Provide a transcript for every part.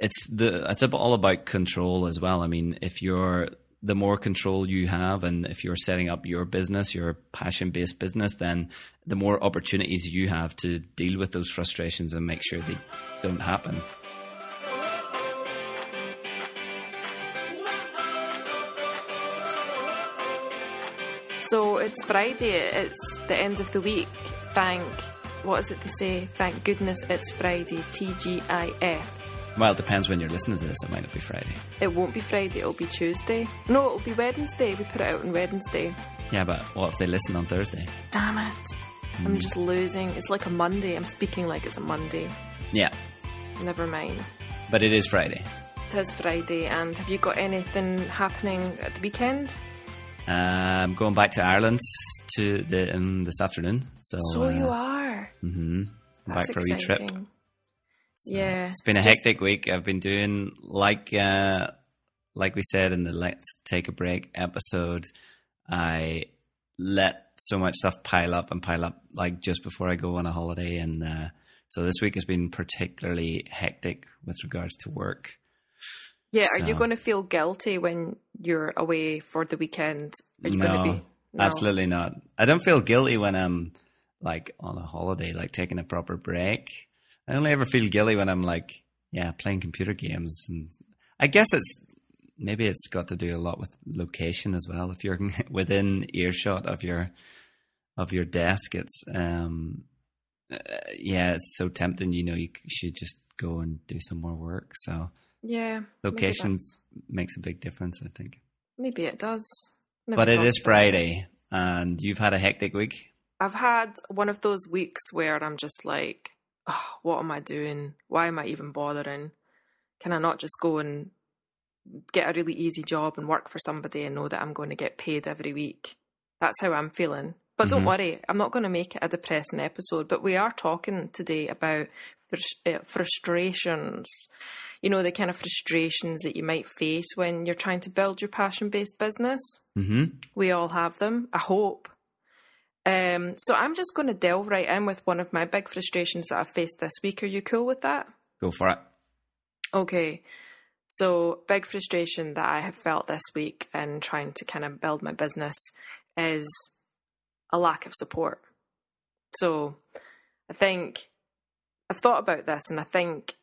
it's all about control as well. I mean, if you're the more control you have, and if you're setting up your business, your passion-based business, then the more opportunities you have to deal with those frustrations and make sure they don't happen. So it's Friday, it's the end of the week. What is it they say? Thank goodness it's Friday, TGIF. Well, it depends when you're listening to this. It might not be Friday. It won't be Friday. It'll be Tuesday. No, it'll be Wednesday. We put it out on Wednesday. Yeah, but what if they listen on Thursday? Damn it. I'm just losing. It's like a Monday. I'm speaking like it's a Monday. Yeah. Never mind. But it is Friday. It is Friday. And have you got anything happening at the weekend? I'm going back to Ireland to this afternoon. So you are. Mm-hmm. I'm back for a wee trip. So yeah, it's been a hectic week. I've been doing like we said in the Let's Take a Break episode, I let so much stuff pile up like just before I go on a holiday, and so this week has been particularly hectic with regards to work. Yeah, so, are you going to feel guilty when you're away for the weekend? No, absolutely not. I don't feel guilty when I'm like on a holiday, like taking a proper break. I only ever feel guilty when I'm like, playing computer games. And I guess it's got to do a lot with location as well. If you're within earshot of your desk, it's it's so tempting. You know, you should just go and do some more work. So yeah, location makes a big difference, I think. Maybe it does. But it is Friday, and you've had a hectic week. I've had one of those weeks where I'm just like, what am I doing? Why am I even bothering? Can I not just go and get a really easy job and work for somebody and know that I'm going to get paid every week? That's how I'm feeling. But don't worry, I'm not going to make it a depressing episode. But we are talking today about frustrations, the kind of frustrations that you might face when you're trying to build your passion-based business. Mm-hmm. We all have them, I hope. So I'm just going to delve right in with one of my big frustrations that I've faced this week. Are you cool with that? Go for it. Okay. So big frustration that I have felt this week in trying to kind of build my business is a lack of support. So I think I've thought about this, and I think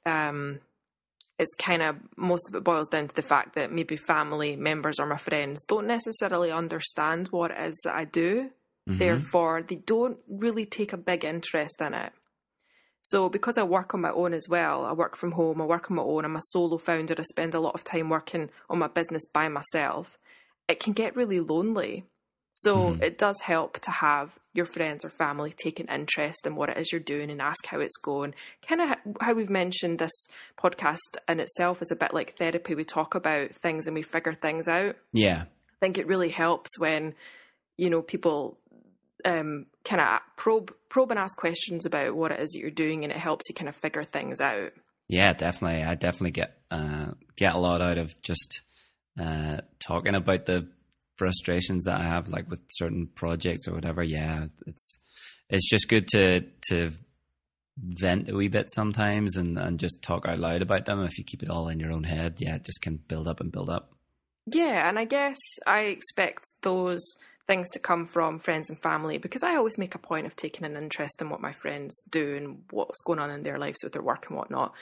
it's kind of, most of it boils down to the fact that maybe family members or my friends don't necessarily understand what it is that I do. Mm-hmm. Therefore, they don't really take a big interest in it. So because I work on my own as well, I work from home, I work on my own, I'm a solo founder, I spend a lot of time working on my business by myself, it can get really lonely. So it does help to have your friends or family take an interest in what it is you're doing and ask how it's going. Kind of how we've mentioned, this podcast in itself is a bit like therapy. We talk about things and we figure things out. Yeah. I think it really helps when, people... kind of probe and ask questions about what it is that you're doing, and it helps you kind of figure things out. Yeah, definitely. I definitely get a lot out of just talking about the frustrations that I have, like with certain projects or whatever. Yeah, it's just good to vent a wee bit sometimes and just talk out loud about them. If you keep it all in your own head, it just can build up. Yeah, and I guess I expect those things to come from friends and family, because I always make a point of taking an interest in what my friends do and what's going on in their lives with their work and whatnot,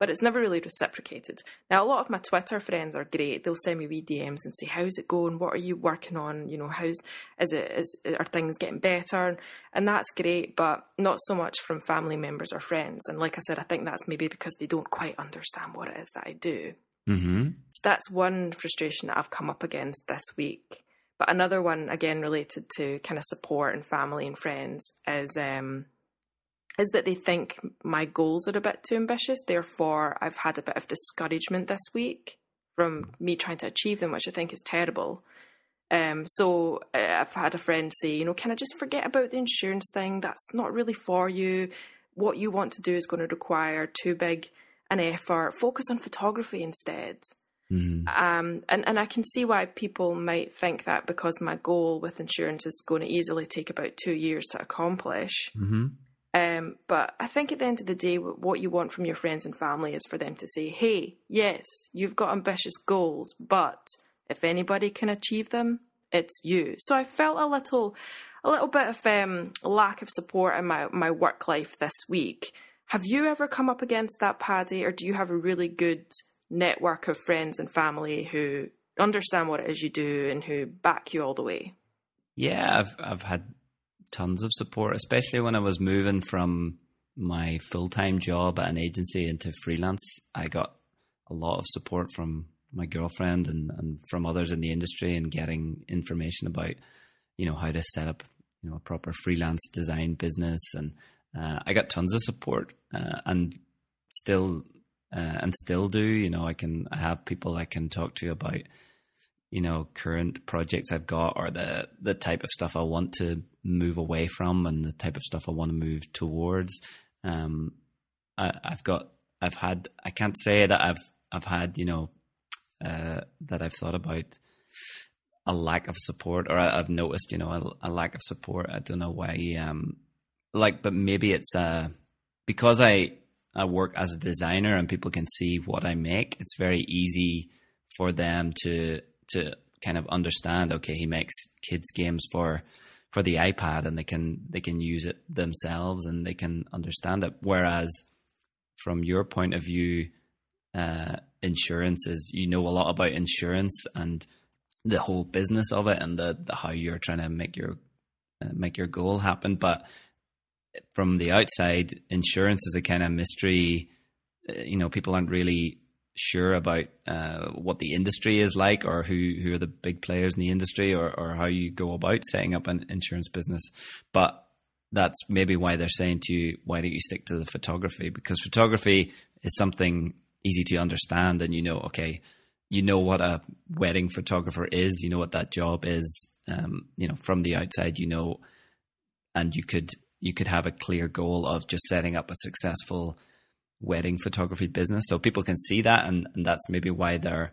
but it's never really reciprocated. Now, a lot of my Twitter friends are great. They'll send me wee DMs and say, how's it going? What are you working on? Are things getting better? And that's great, but not so much from family members or friends. And like I said, I think that's maybe because they don't quite understand what it is that I do. Mm-hmm. So that's one frustration that I've come up against this week. But another one, again, related to kind of support and family and friends, is that they think my goals are a bit too ambitious. Therefore, I've had a bit of discouragement this week from me trying to achieve them, which I think is terrible. So I've had a friend say, can I just forget about the insurance thing? That's not really for you. What you want to do is going to require too big an effort. Focus on photography instead. Mm-hmm. And I can see why people might think that, because my goal with insurance is going to easily take about 2 years to accomplish. Mm-hmm. But I think at the end of the day, what you want from your friends and family is for them to say, hey, yes, you've got ambitious goals, but if anybody can achieve them, it's you. So I felt a little bit of lack of support in my work life this week. Have you ever come up against that, Paddy, or do you have a really good network of friends and family who understand what it is you do and who back you all the way? Yeah, I've had tons of support, especially when I was moving from my full-time job at an agency into freelance. I got a lot of support from my girlfriend and from others in the industry, and getting information about, you know, how to set up, you know, a proper freelance design business. And I got tons of support and still do. You know, I have people I can talk to about, you know, current projects I've got, or the type of stuff I want to move away from and the type of stuff I want to move towards. I can't say that I've had, you know, that I've thought about a lack of support, or I've noticed, you know, a lack of support. I don't know why, but maybe it's because I work as a designer and people can see what I make. It's very easy for them to kind of understand, okay, he makes kids games for the iPad, and they can use it themselves and they can understand it. Whereas from your point of view, insurance is, you know, a lot about insurance and the whole business of it and the how you're trying to make your goal happen. But from the outside, insurance is a kind of mystery. You know, people aren't really sure about what the industry is like, or who are the big players in the industry, or how you go about setting up an insurance business. But that's maybe why they're saying to you, why don't you stick to the photography? Because photography is something easy to understand, and you know, okay, you know what a wedding photographer is, you know what that job is, you know, from the outside, you know, and you could have a clear goal of just setting up a successful wedding photography business. So people can see that, and that's maybe why they're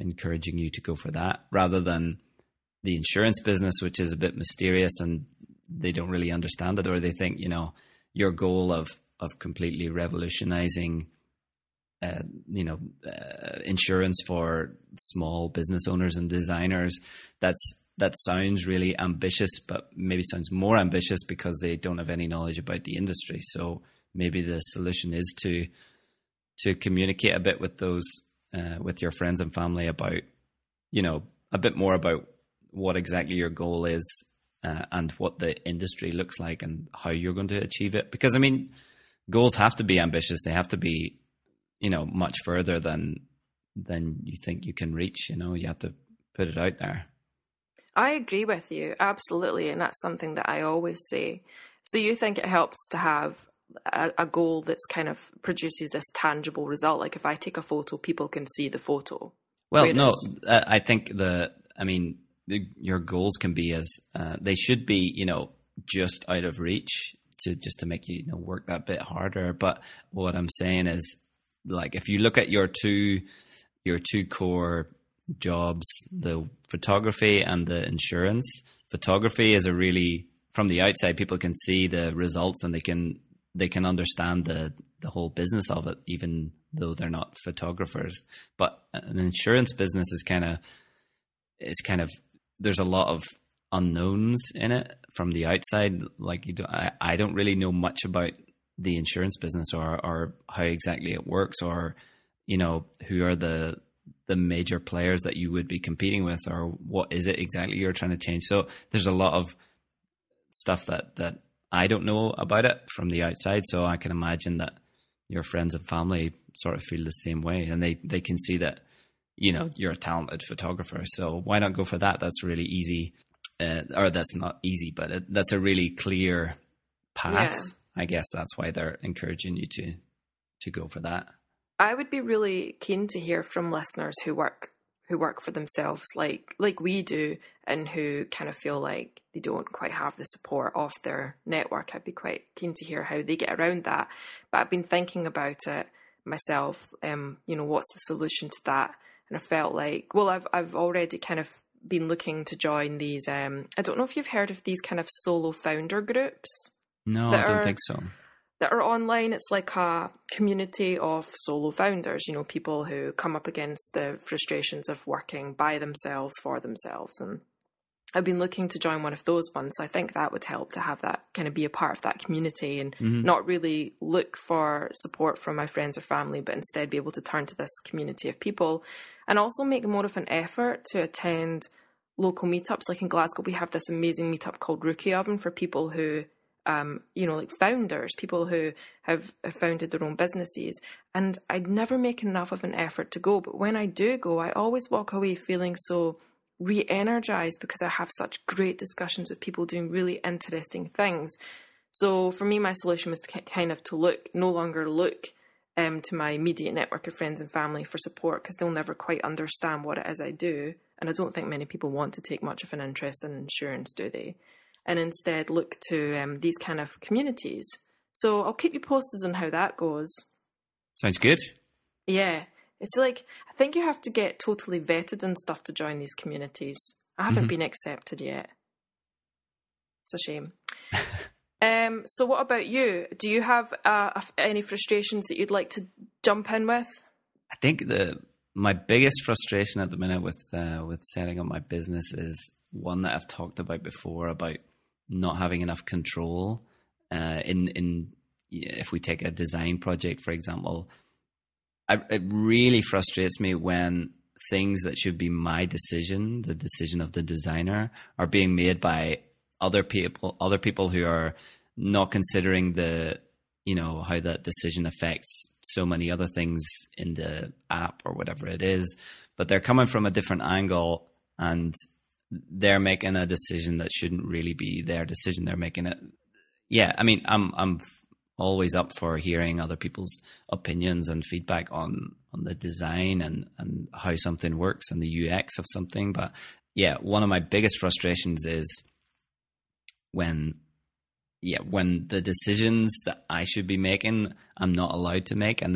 encouraging you to go for that rather than the insurance business, which is a bit mysterious and they don't really understand it, or they think, you know, your goal of completely revolutionizing insurance for small business owners and designers, that sounds really ambitious, but maybe sounds more ambitious because they don't have any knowledge about the industry. So maybe the solution is to communicate a bit with those, with your friends and family about, you know, a bit more about what exactly your goal is, and what the industry looks like and how you're going to achieve it. Because I mean, goals have to be ambitious. They have to be, you know, much further than you think you can reach. You know, you have to put it out there. I agree with you. Absolutely. And that's something that I always say. So you think it helps to have a goal that's kind of produces this tangible result? Like if I take a photo, people can see the photo. Well, no, I think your goals can be as, they should be, you know, just out of reach to make you, you know, work that bit harder. But what I'm saying is, like if you look at your two core jobs, the photography and the insurance, photography is a really, from the outside, people can see the results and they can understand the whole business of it, even though they're not photographers. But an insurance business is kind of there's a lot of unknowns in it from the outside. Like I don't really know much about the insurance business or how exactly it works, or, you know, who are the major players that you would be competing with, or what is it exactly you're trying to change. So there's a lot of stuff that I don't know about it from the outside. So I can imagine that your friends and family sort of feel the same way, and they can see that, you know, you're a talented photographer. So why not go for that? That's really easy. Or that's not easy, but that's a really clear path. Yeah. I guess that's why they're encouraging you to go for that. I would be really keen to hear from listeners who work for themselves like we do, and who kind of feel like they don't quite have the support of their network. I'd be quite keen to hear how they get around that. But I've been thinking about it myself, you know, what's the solution to that? And I felt like, well, I've already kind of been looking to join these, I don't know if you've heard of these kind of solo founder groups. No, I don't think so. That are online. It's like a community of solo founders, you know, people who come up against the frustrations of working by themselves for themselves. And I've been looking to join one of those ones. So I think that would help to have that kind of be a part of that community and not really look for support from my friends or family, but instead be able to turn to this community of people and also make more of an effort to attend local meetups. Like in Glasgow, we have this amazing meetup called Rookie Oven for people who, you know, like founders, people who have founded their own businesses. And I'd never make enough of an effort to go. But when I do go, I always walk away feeling so re-energized because I have such great discussions with people doing really interesting things. So for me, my solution was to kind of to look, no longer look to my immediate network of friends and family for support, because they'll never quite understand what it is I do. And I don't think many people want to take much of an interest in insurance, do they? And instead look to these kind of communities. So I'll keep you posted on how that goes. Sounds good. Yeah. It's like, I think you have to get totally vetted and stuff to join these communities. I haven't been accepted yet. It's a shame. So what about you? Do you have any frustrations that you'd like to jump in with? I think my biggest frustration at the minute with setting up my business is one that I've talked about before, about not having enough control. If we take a design project, for example, it really frustrates me when things that should be my decision, the decision of the designer, are being made by other people who are not considering the, you know, how that decision affects so many other things in the app or whatever it is. But they're coming from a different angle and they're making a decision that shouldn't really be their decision. They're making it. Yeah. I mean, I'm always up for hearing other people's opinions and feedback on the design and how something works and the UX of something. But yeah, one of my biggest frustrations is when the decisions that I should be making, I'm not allowed to make. And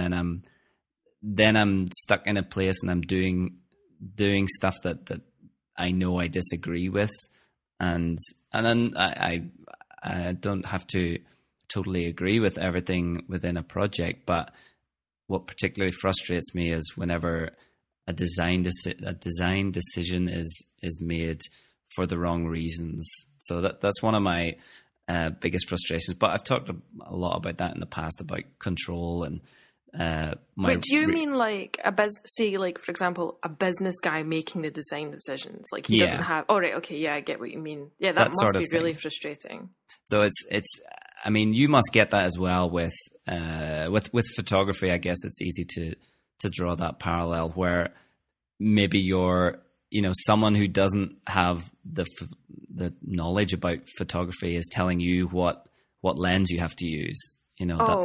then I'm stuck in a place and I'm doing stuff that I know I disagree with. And then I don't have to totally agree with everything within a project, but what particularly frustrates me is whenever a design decision is made for the wrong reasons. So that's one of my biggest frustrations. But I've talked a lot about that in the past, about control and Wait, do you mean like for example, a business guy making the design decisions? Like he doesn't have. Oh, right, okay, yeah, I get what you mean. Yeah, that must be really frustrating. So it's. I mean, you must get that as well with photography. I guess it's easy to draw that parallel where maybe you're, you know, someone who doesn't have the knowledge about photography is telling you what lens you have to use. You know,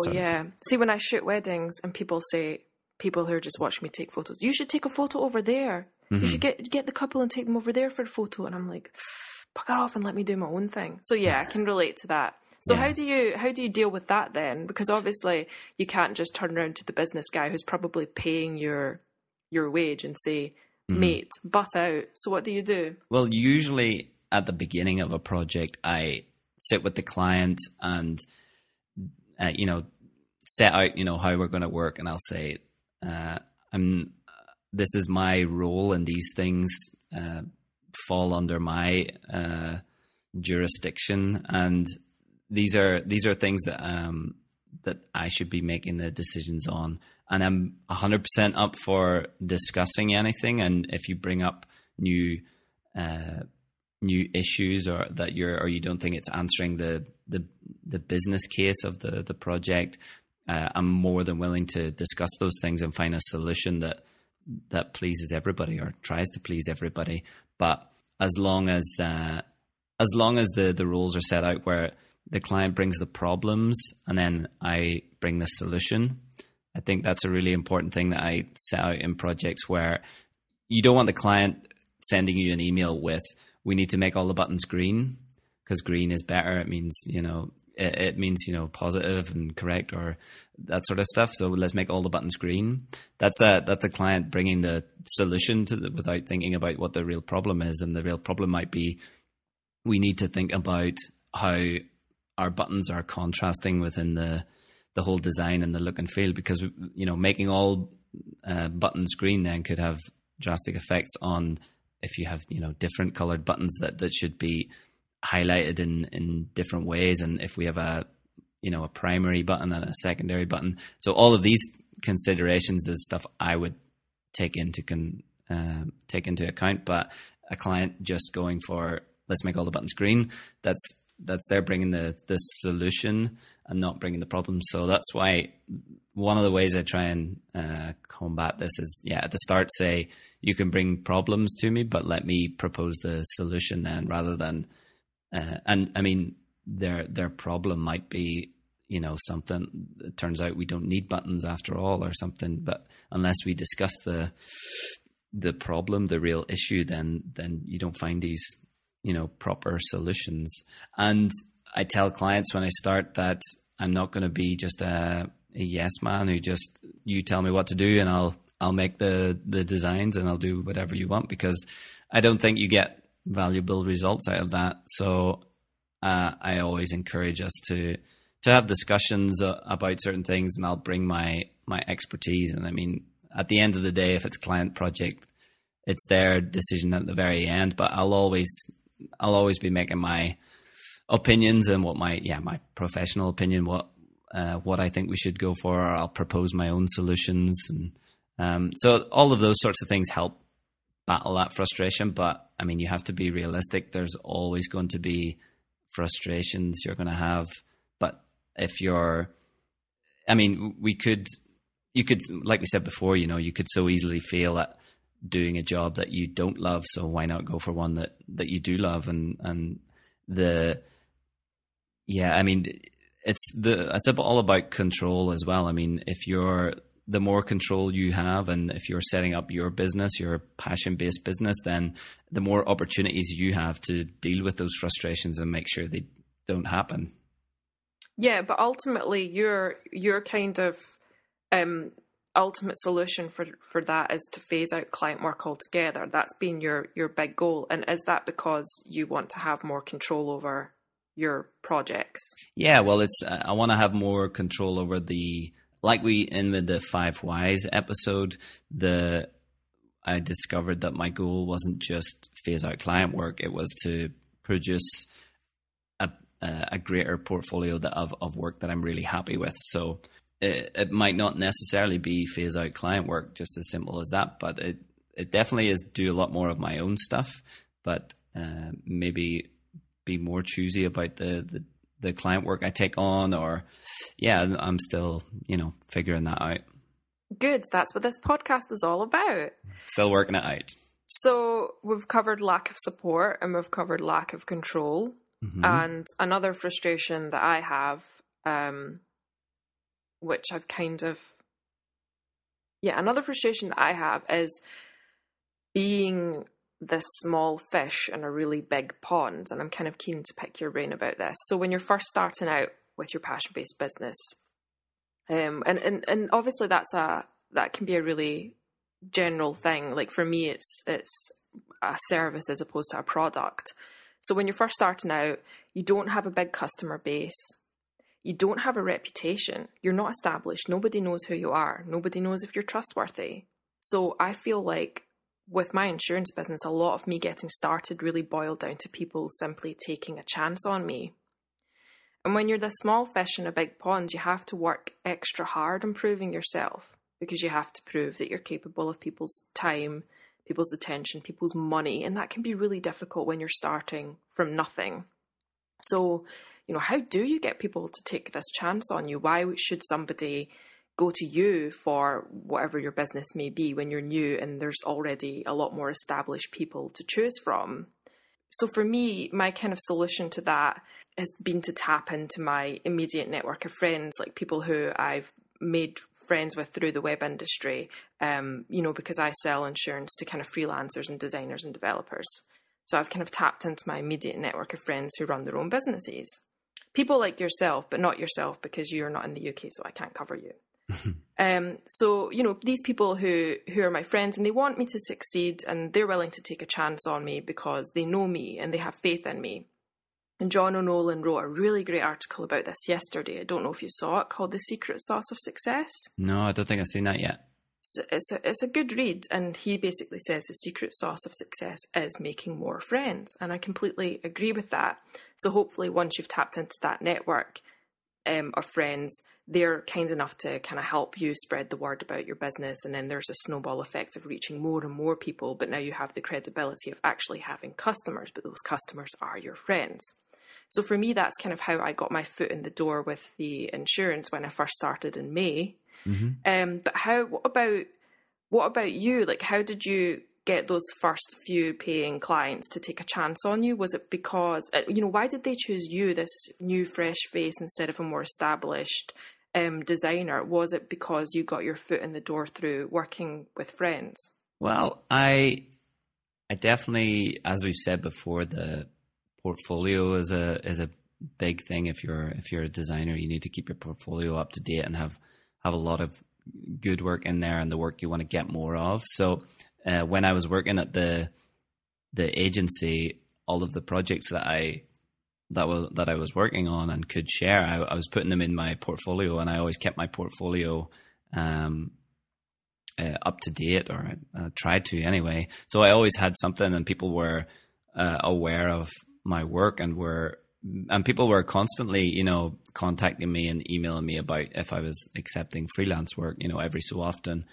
See, when I shoot weddings and people who just watch me take photos, you should take a photo over there. Mm-hmm. You should get the couple and take them over there for a photo. And I'm like, bugger off and let me do my own thing. So yeah, I can relate to that. So how do you deal with that then? Because obviously you can't just turn around to the business guy who's probably paying your wage and say, mate, butt out. So what do you do? Well, usually at the beginning of a project, I sit with the client and you know, set out, you know, how we're going to work. And I'll say, this is my role and these things fall under my jurisdiction. And these are things that I should be making the decisions on. And I'm 100% up for discussing anything. And if you bring up new issues or that you don't think it's answering the business case of the project, I'm more than willing to discuss those things and find a solution that pleases everybody or tries to please everybody. But as long as the rules are set out where the client brings the problems and then I bring the solution, I think that's a really important thing that I set out in projects, where you don't want the client sending you an email with, we need to make all the buttons green because green is better. It means, you know, it means, you know, positive and correct or that sort of stuff. So let's make all the buttons green. That's the client bringing the solution to without thinking about what the real problem is. And the real problem might be, we need to think about how our buttons are contrasting within the whole design and the look and feel, because, you know, making all buttons green then could have drastic effects on if you have, you know, different colored buttons that should be highlighted in different ways. And if we have a, you know, a primary button and a secondary button. So all of these considerations is stuff I would take into account, but a client just going for, let's make all the buttons green, that's they're bringing the solution and not bringing the problem. So that's why one of the ways I try and combat this is, yeah, at the start say, you can bring problems to me, but let me propose the solution then, rather than, and I mean, their problem might be, you know, something, it turns out we don't need buttons after all or something, but unless we discuss the problem, the real issue, then you don't find these, you know, proper solutions. And I tell clients when I start that I'm not going to be just a yes man who just, you tell me what to do and I'll make the designs and I'll do whatever you want, because I don't think you get valuable results out of that. So I always encourage us to have discussions about certain things, and I'll bring my expertise. And I mean, at the end of the day, if it's a client project, it's their decision at the very end, but I'll always be making my opinions and my professional opinion, what I think we should go for, or I'll propose my own solutions. And so all of those sorts of things help battle that frustration. But I mean, you have to be realistic. There's always going to be frustrations you're going to have. But if you're, I mean, you could, like we said before, you know, you could so easily fail at doing a job that you don't love. So why not go for one that you do love? It's all about control as well. I mean, if you're, the more control you have, and if you're setting up your business, your passion-based business, then the more opportunities you have to deal with those frustrations and make sure they don't happen. Yeah, but ultimately your kind of ultimate solution for that is to phase out client work altogether. That's been your big goal. And is that because you want to have more control over your projects? Yeah, well, it's I want to have more control over the... Like we in with the 5 Whys episode, I discovered that my goal wasn't just phase out client work; it was to produce a greater portfolio of work that I'm really happy with. So it might not necessarily be phase out client work, just as simple as that. But it definitely is do a lot more of my own stuff, but maybe be more choosy about the client work I take on, or yeah, I'm still, you know, figuring that out. Good. That's what this podcast is all about. Still working it out. So we've covered lack of support and we've covered lack of control. Mm-hmm. And another frustration that I have, another frustration that I have is being this small fish in a really big pond. And I'm kind of keen to pick your brain about this. So when you're first starting out with your passion-based business, and obviously that can be a really general thing. Like for me, it's a service as opposed to a product. So when you're first starting out, you don't have a big customer base. You don't have a reputation. You're not established. Nobody knows who you are. Nobody knows if you're trustworthy. So I feel like with my insurance business, a lot of me getting started really boiled down to people simply taking a chance on me. And when you're this small fish in a big pond, you have to work extra hard on proving yourself, because you have to prove that you're capable of people's time, people's attention, people's money. And that can be really difficult when you're starting from nothing. So, you know, how do you get people to take this chance on you? Why should somebody go to you for whatever your business may be when you're new and there's already a lot more established people to choose from? So for me, my kind of solution to that has been to tap into my immediate network of friends, like people who I've made friends with through the web industry, you know, because I sell insurance to kind of freelancers and designers and developers. So I've kind of tapped into my immediate network of friends who run their own businesses. People like yourself, but not yourself, because you're not in the UK, so I can't cover you. So, you know, these people who are my friends and they want me to succeed and they're willing to take a chance on me because they know me and they have faith in me. And John O'Nolan wrote a really great article about this yesterday. I don't know if you saw it, called The Secret Sauce of Success. No, I don't think I've seen that yet. It's a good read. And he basically says the secret sauce of success is making more friends. And I completely agree with that. So hopefully once you've tapped into that network of friends, they're kind enough to kind of help you spread the word about your business. And then there's a snowball effect of reaching more and more people. But now you have the credibility of actually having customers, but those customers are your friends. So for me, that's kind of how I got my foot in the door with the insurance when I first started in May. Mm-hmm. But what about you? Like, how did you get those first few paying clients to take a chance on you? Was it because, you know, why did they choose you, this new fresh face, instead of a more established designer? Was it because you got your foot in the door through working with friends? Well, I definitely, as we've said before, the portfolio is a big thing. If you're a designer, you need to keep your portfolio up to date and have a lot of good work in there and the work you want to get more of. So when I was working at the agency, all of the projects that I was working on and could share, I was putting them in my portfolio, and I always kept my portfolio up to date, or I tried to anyway. So I always had something, and people were aware of my work and people were constantly, you know, contacting me and emailing me about if I was accepting freelance work, you know, every so often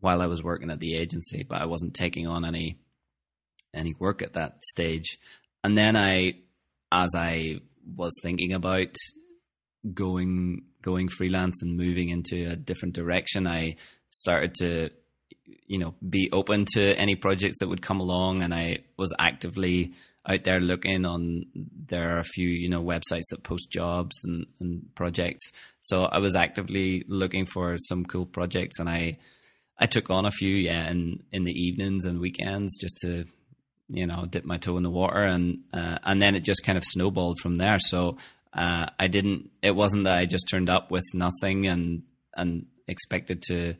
while I was working at the agency, but I wasn't taking on any work at that stage. And then as I was thinking about going freelance and moving into a different direction, I started to, you know, be open to any projects that would come along. And I was actively out there looking on, there are a few, you know, websites that post jobs and projects. So I was actively looking for some cool projects, and I took on a few, in the evenings and weekends, just to, you know, dip my toe in the water. And then it just kind of snowballed from there. So it wasn't that I just turned up with nothing and expected to,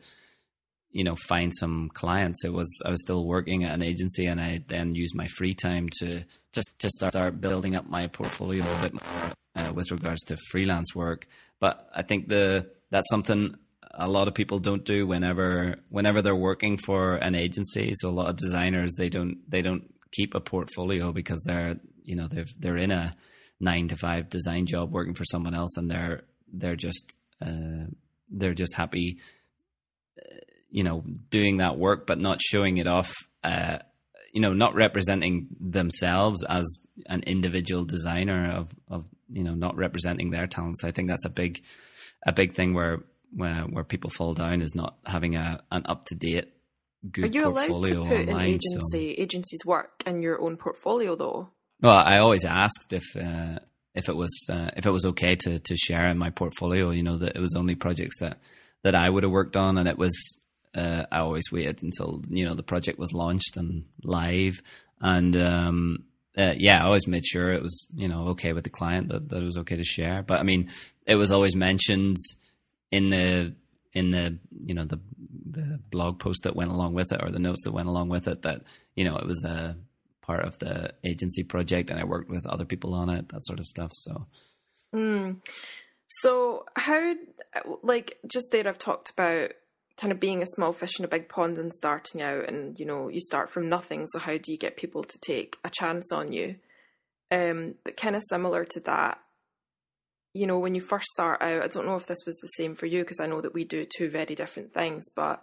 you know, find some clients. I was still working at an agency, and I then used my free time to just start building up my portfolio a bit more with regards to freelance work. But I think that's something a lot of people don't do whenever they're working for an agency. So a lot of designers, they don't keep a portfolio because they're in a 9-to-5 design job working for someone else, and they're just happy, you know, doing that work, but not showing it off, you know, not representing themselves as an individual designer, of, you know, not representing their talents. I think that's a big thing where people fall down, is not having an up-to-date good portfolio online. Are you allowed to put an agency's work in your own portfolio though? Well, I always asked if it was okay to share in my portfolio, you know, that it was only projects that I would have worked on. And it was, I always waited until, you know, the project was launched and live, and I always made sure it was, you know, okay with the client, that it was okay to share. But I mean, it was always mentioned in the you know, the blog post that went along with it, or the notes that went along with it, that, you know, it was a part of the agency project and I worked with other people on it, that sort of stuff. So. Mm. So how, like, just there, I've talked about kind of being a small fish in a big pond and starting out, and, you know, you start from nothing. So how do you get people to take a chance on you? But kind of similar to that, you know, when you first start out, I don't know if this was the same for you, because I know that we do two very different things, but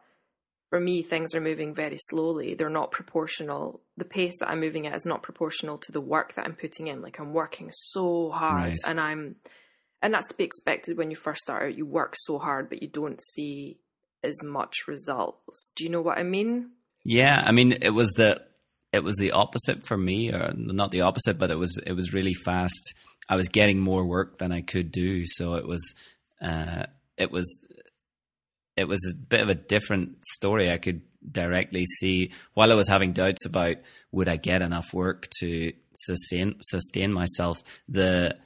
for me, things are moving very slowly. They're not proportional. The pace that I'm moving at is not proportional to the work that I'm putting in. Like, I'm working so hard, right. And that's to be expected when you first start out. You work so hard, but you don't see as much results. Do you know what I mean? Yeah, I mean, it was the opposite for me, or not the opposite, but it was really fast. I was getting more work than I could do, so it was a bit of a different story. I could directly see, while I was having doubts about would I get enough work to sustain myself, the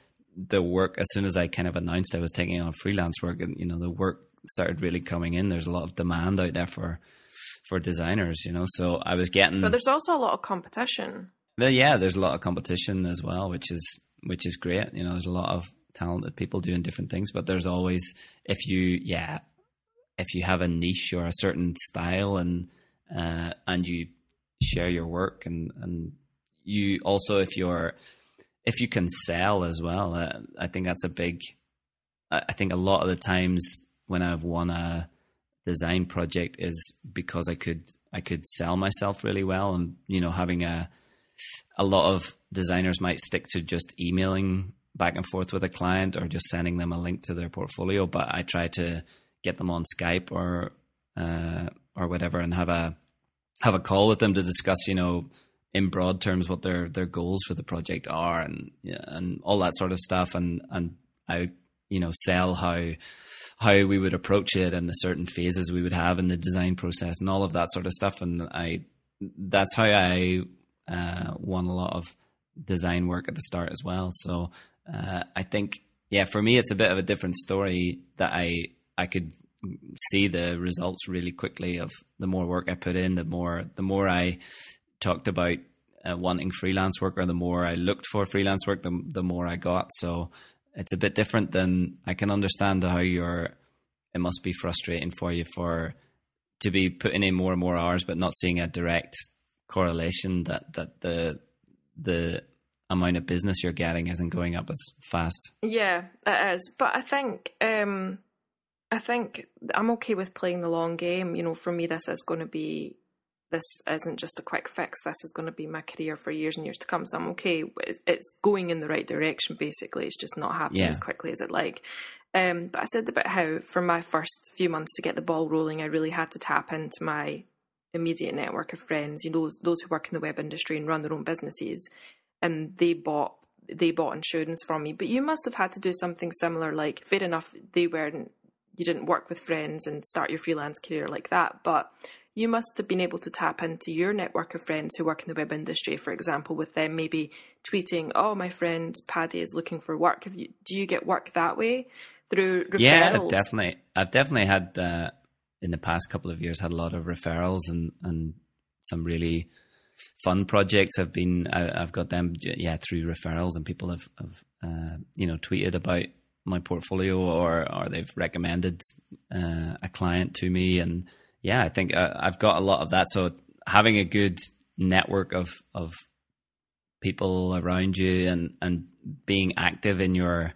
work, as soon as I kind of announced I was taking on freelance work, and, you know, the work started really coming in. There's a lot of demand out there for designers, you know, so I was getting, but there's also a lot of competition. Well, yeah, there's a lot of competition as well, which is, which is great. You know, there's a lot of talented people doing different things, but there's always, if you have a niche or a certain style and you share your work, and you also, if you can sell as well, I think that's a big, I think a lot of the times when I've won a design project is because I could sell myself really well. And, you know, having a lot of designers might stick to just emailing back and forth with a client or just sending them a link to their portfolio. But I try to get them on Skype or whatever, and have a call with them to discuss, you know, in broad terms, what their goals for the project are and all that sort of stuff. And I, you know, sell how we would approach it and the certain phases we would have in the design process and all of that sort of stuff. And that's how I won a lot of design work at the start as well. So I think, yeah, for me, it's a bit of a different story that I could see the results really quickly of the more work I put in, the more I talked about wanting freelance work, or the more I looked for freelance work, the more I got. So it's a bit different than, I can understand how it must be frustrating for you to be putting in more and more hours, but not seeing a direct correlation that the amount of business you're getting isn't going up as fast. Yeah, it is. But I think I'm okay with playing the long game. You know, for me, this isn't just a quick fix. This is going to be my career for years and years to come. So I'm okay. It's going in the right direction, basically. It's just not happening as quickly as I'd like. But I said about how for my first few months to get the ball rolling, I really had to tap into my immediate network of friends, you know, those who work in the web industry and run their own businesses. And they bought insurance from me. But you must have had to do something similar. Like, fair enough, you didn't work with friends and start your freelance career like that, but you must have been able to tap into your network of friends who work in the web industry, for example, with them maybe tweeting, "Oh, my friend Paddy is looking for work." Do you get work that way through referrals? Yeah, definitely. I've definitely had in the past couple of years had a lot of referrals, and some really fun projects have been. I've got them, yeah, through referrals, and people have you know, tweeted about my portfolio or they've recommended a client to me. And yeah, I think I've got a lot of that. So having a good network of people around you and being active in your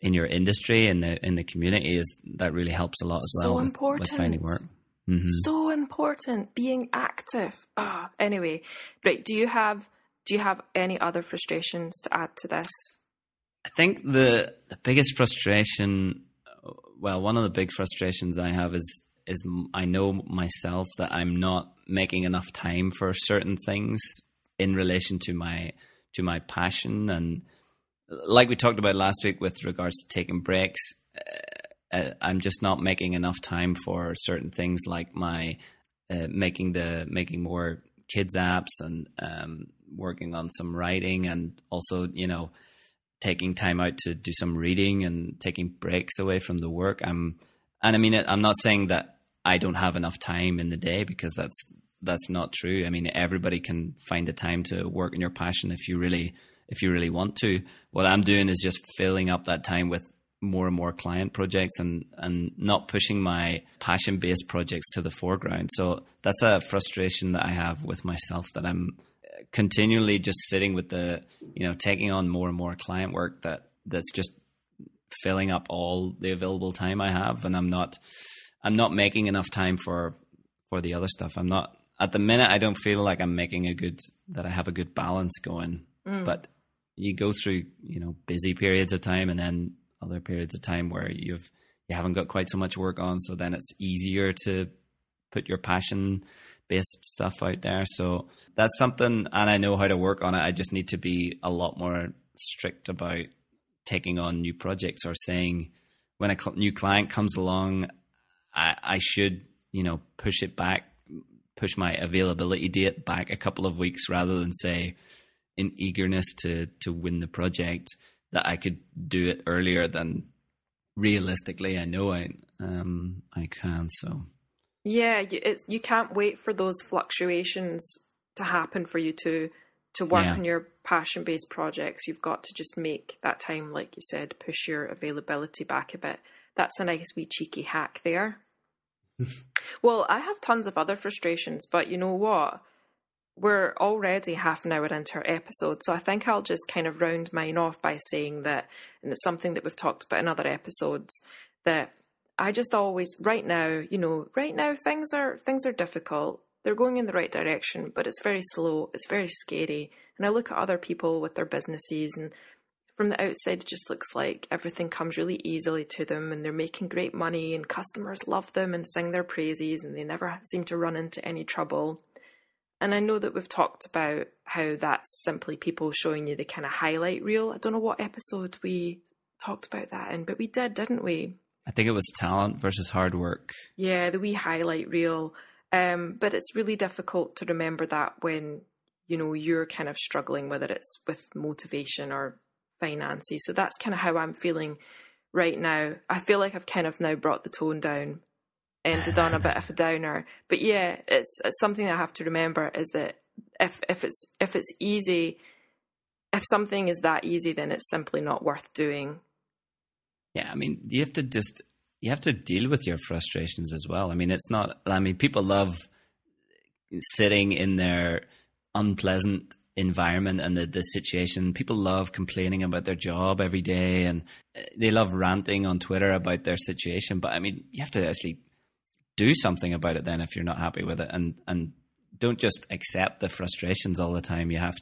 industry and in the community that really helps a lot as well. So important with finding work. Mm-hmm. So important, being active. Oh, anyway, right. Do you have any other frustrations to add to this? I think the biggest frustration, well, one of the big frustrations I have is I know myself that I'm not making enough time for certain things in relation to my passion. And like we talked about last week with regards to taking breaks, I'm just not making enough time for certain things, like my making more kids apps and working on some writing, and also, you know, taking time out to do some reading and taking breaks away from the work. And I mean, I'm not saying that I don't have enough time in the day, because that's not true. I mean, everybody can find the time to work in your passion if you really want to. What I'm doing is just filling up that time with more and more client projects and not pushing my passion-based projects to the foreground. So that's a frustration that I have with myself, that I'm continually just sitting with taking on more and more client work that's just filling up all the available time I have, and I'm not making enough time for the other stuff. I'm not at the minute. I don't feel like I'm making I have a good balance going. But you go through, you know, busy periods of time and then other periods of time where you haven't got quite so much work on. So then it's easier to put your passion-based stuff out there. So that's something, and I know how to work on it. I just need to be a lot more strict about taking on new projects, or saying when a new client comes along, I should, you know, push my availability date back a couple of weeks, rather than say in eagerness to win the project that I could do it earlier than realistically I know I can. So yeah, you can't wait for those fluctuations to happen for you to to work on your passion-based projects, you've got to just make that time, like you said, push your availability back a bit. That's a nice wee cheeky hack there. Well, I have tons of other frustrations, but you know what? We're already half an hour into our episode, so I think I'll just kind of round mine off by saying that, and it's something that we've talked about in other episodes, that I just always, right now, you know, right now things are difficult. They're going in the right direction, but it's very slow. It's very scary. And I look at other people with their businesses, and from the outside, it just looks like everything comes really easily to them, and they're making great money, and customers love them and sing their praises, and they never seem to run into any trouble. And I know that we've talked about how that's simply people showing you the kind of highlight reel. I don't know what episode we talked about that in, but we did, didn't we? I think it was talent versus hard work. Yeah, the wee highlight reel. But it's really difficult to remember that when, you know, you're kind of struggling, whether it's with motivation or finances. So that's kind of how I'm feeling right now. I feel like I've kind of now brought the tone down, ended on a bit of a downer. But yeah, it's something I have to remember, is that if it's easy, if something is that easy, then it's simply not worth doing. Yeah, I mean, you have to deal with your frustrations as well. I mean, people love sitting in their unpleasant environment and the situation. People love complaining about their job every day, and they love ranting on Twitter about their situation. But I mean, you have to actually do something about it then if you're not happy with it, and don't just accept the frustrations all the time. You have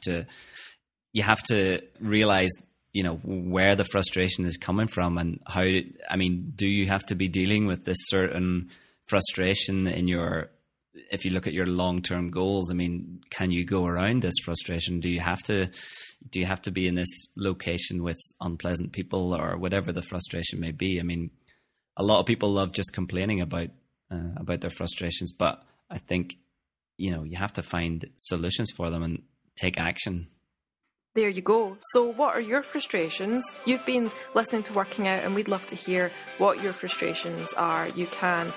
to realize, you know, where the frustration is coming from, and how, I mean, do you have to be dealing with this certain frustration in your, if you look at your long-term goals? I mean, can you go around this frustration? Do you have to be in this location with unpleasant people, or whatever the frustration may be? I mean, a lot of people love just complaining about their frustrations, but I think, you know, you have to find solutions for them and take action. There you go. So what are your frustrations? You've been listening to Working Out, and we'd love to hear what your frustrations are. You can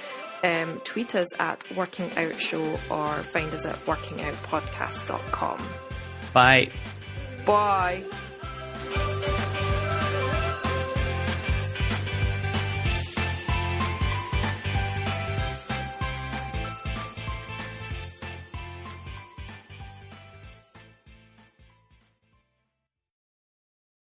tweet us at Working Out Show, or find us at workingoutpodcast.com. Bye. Bye.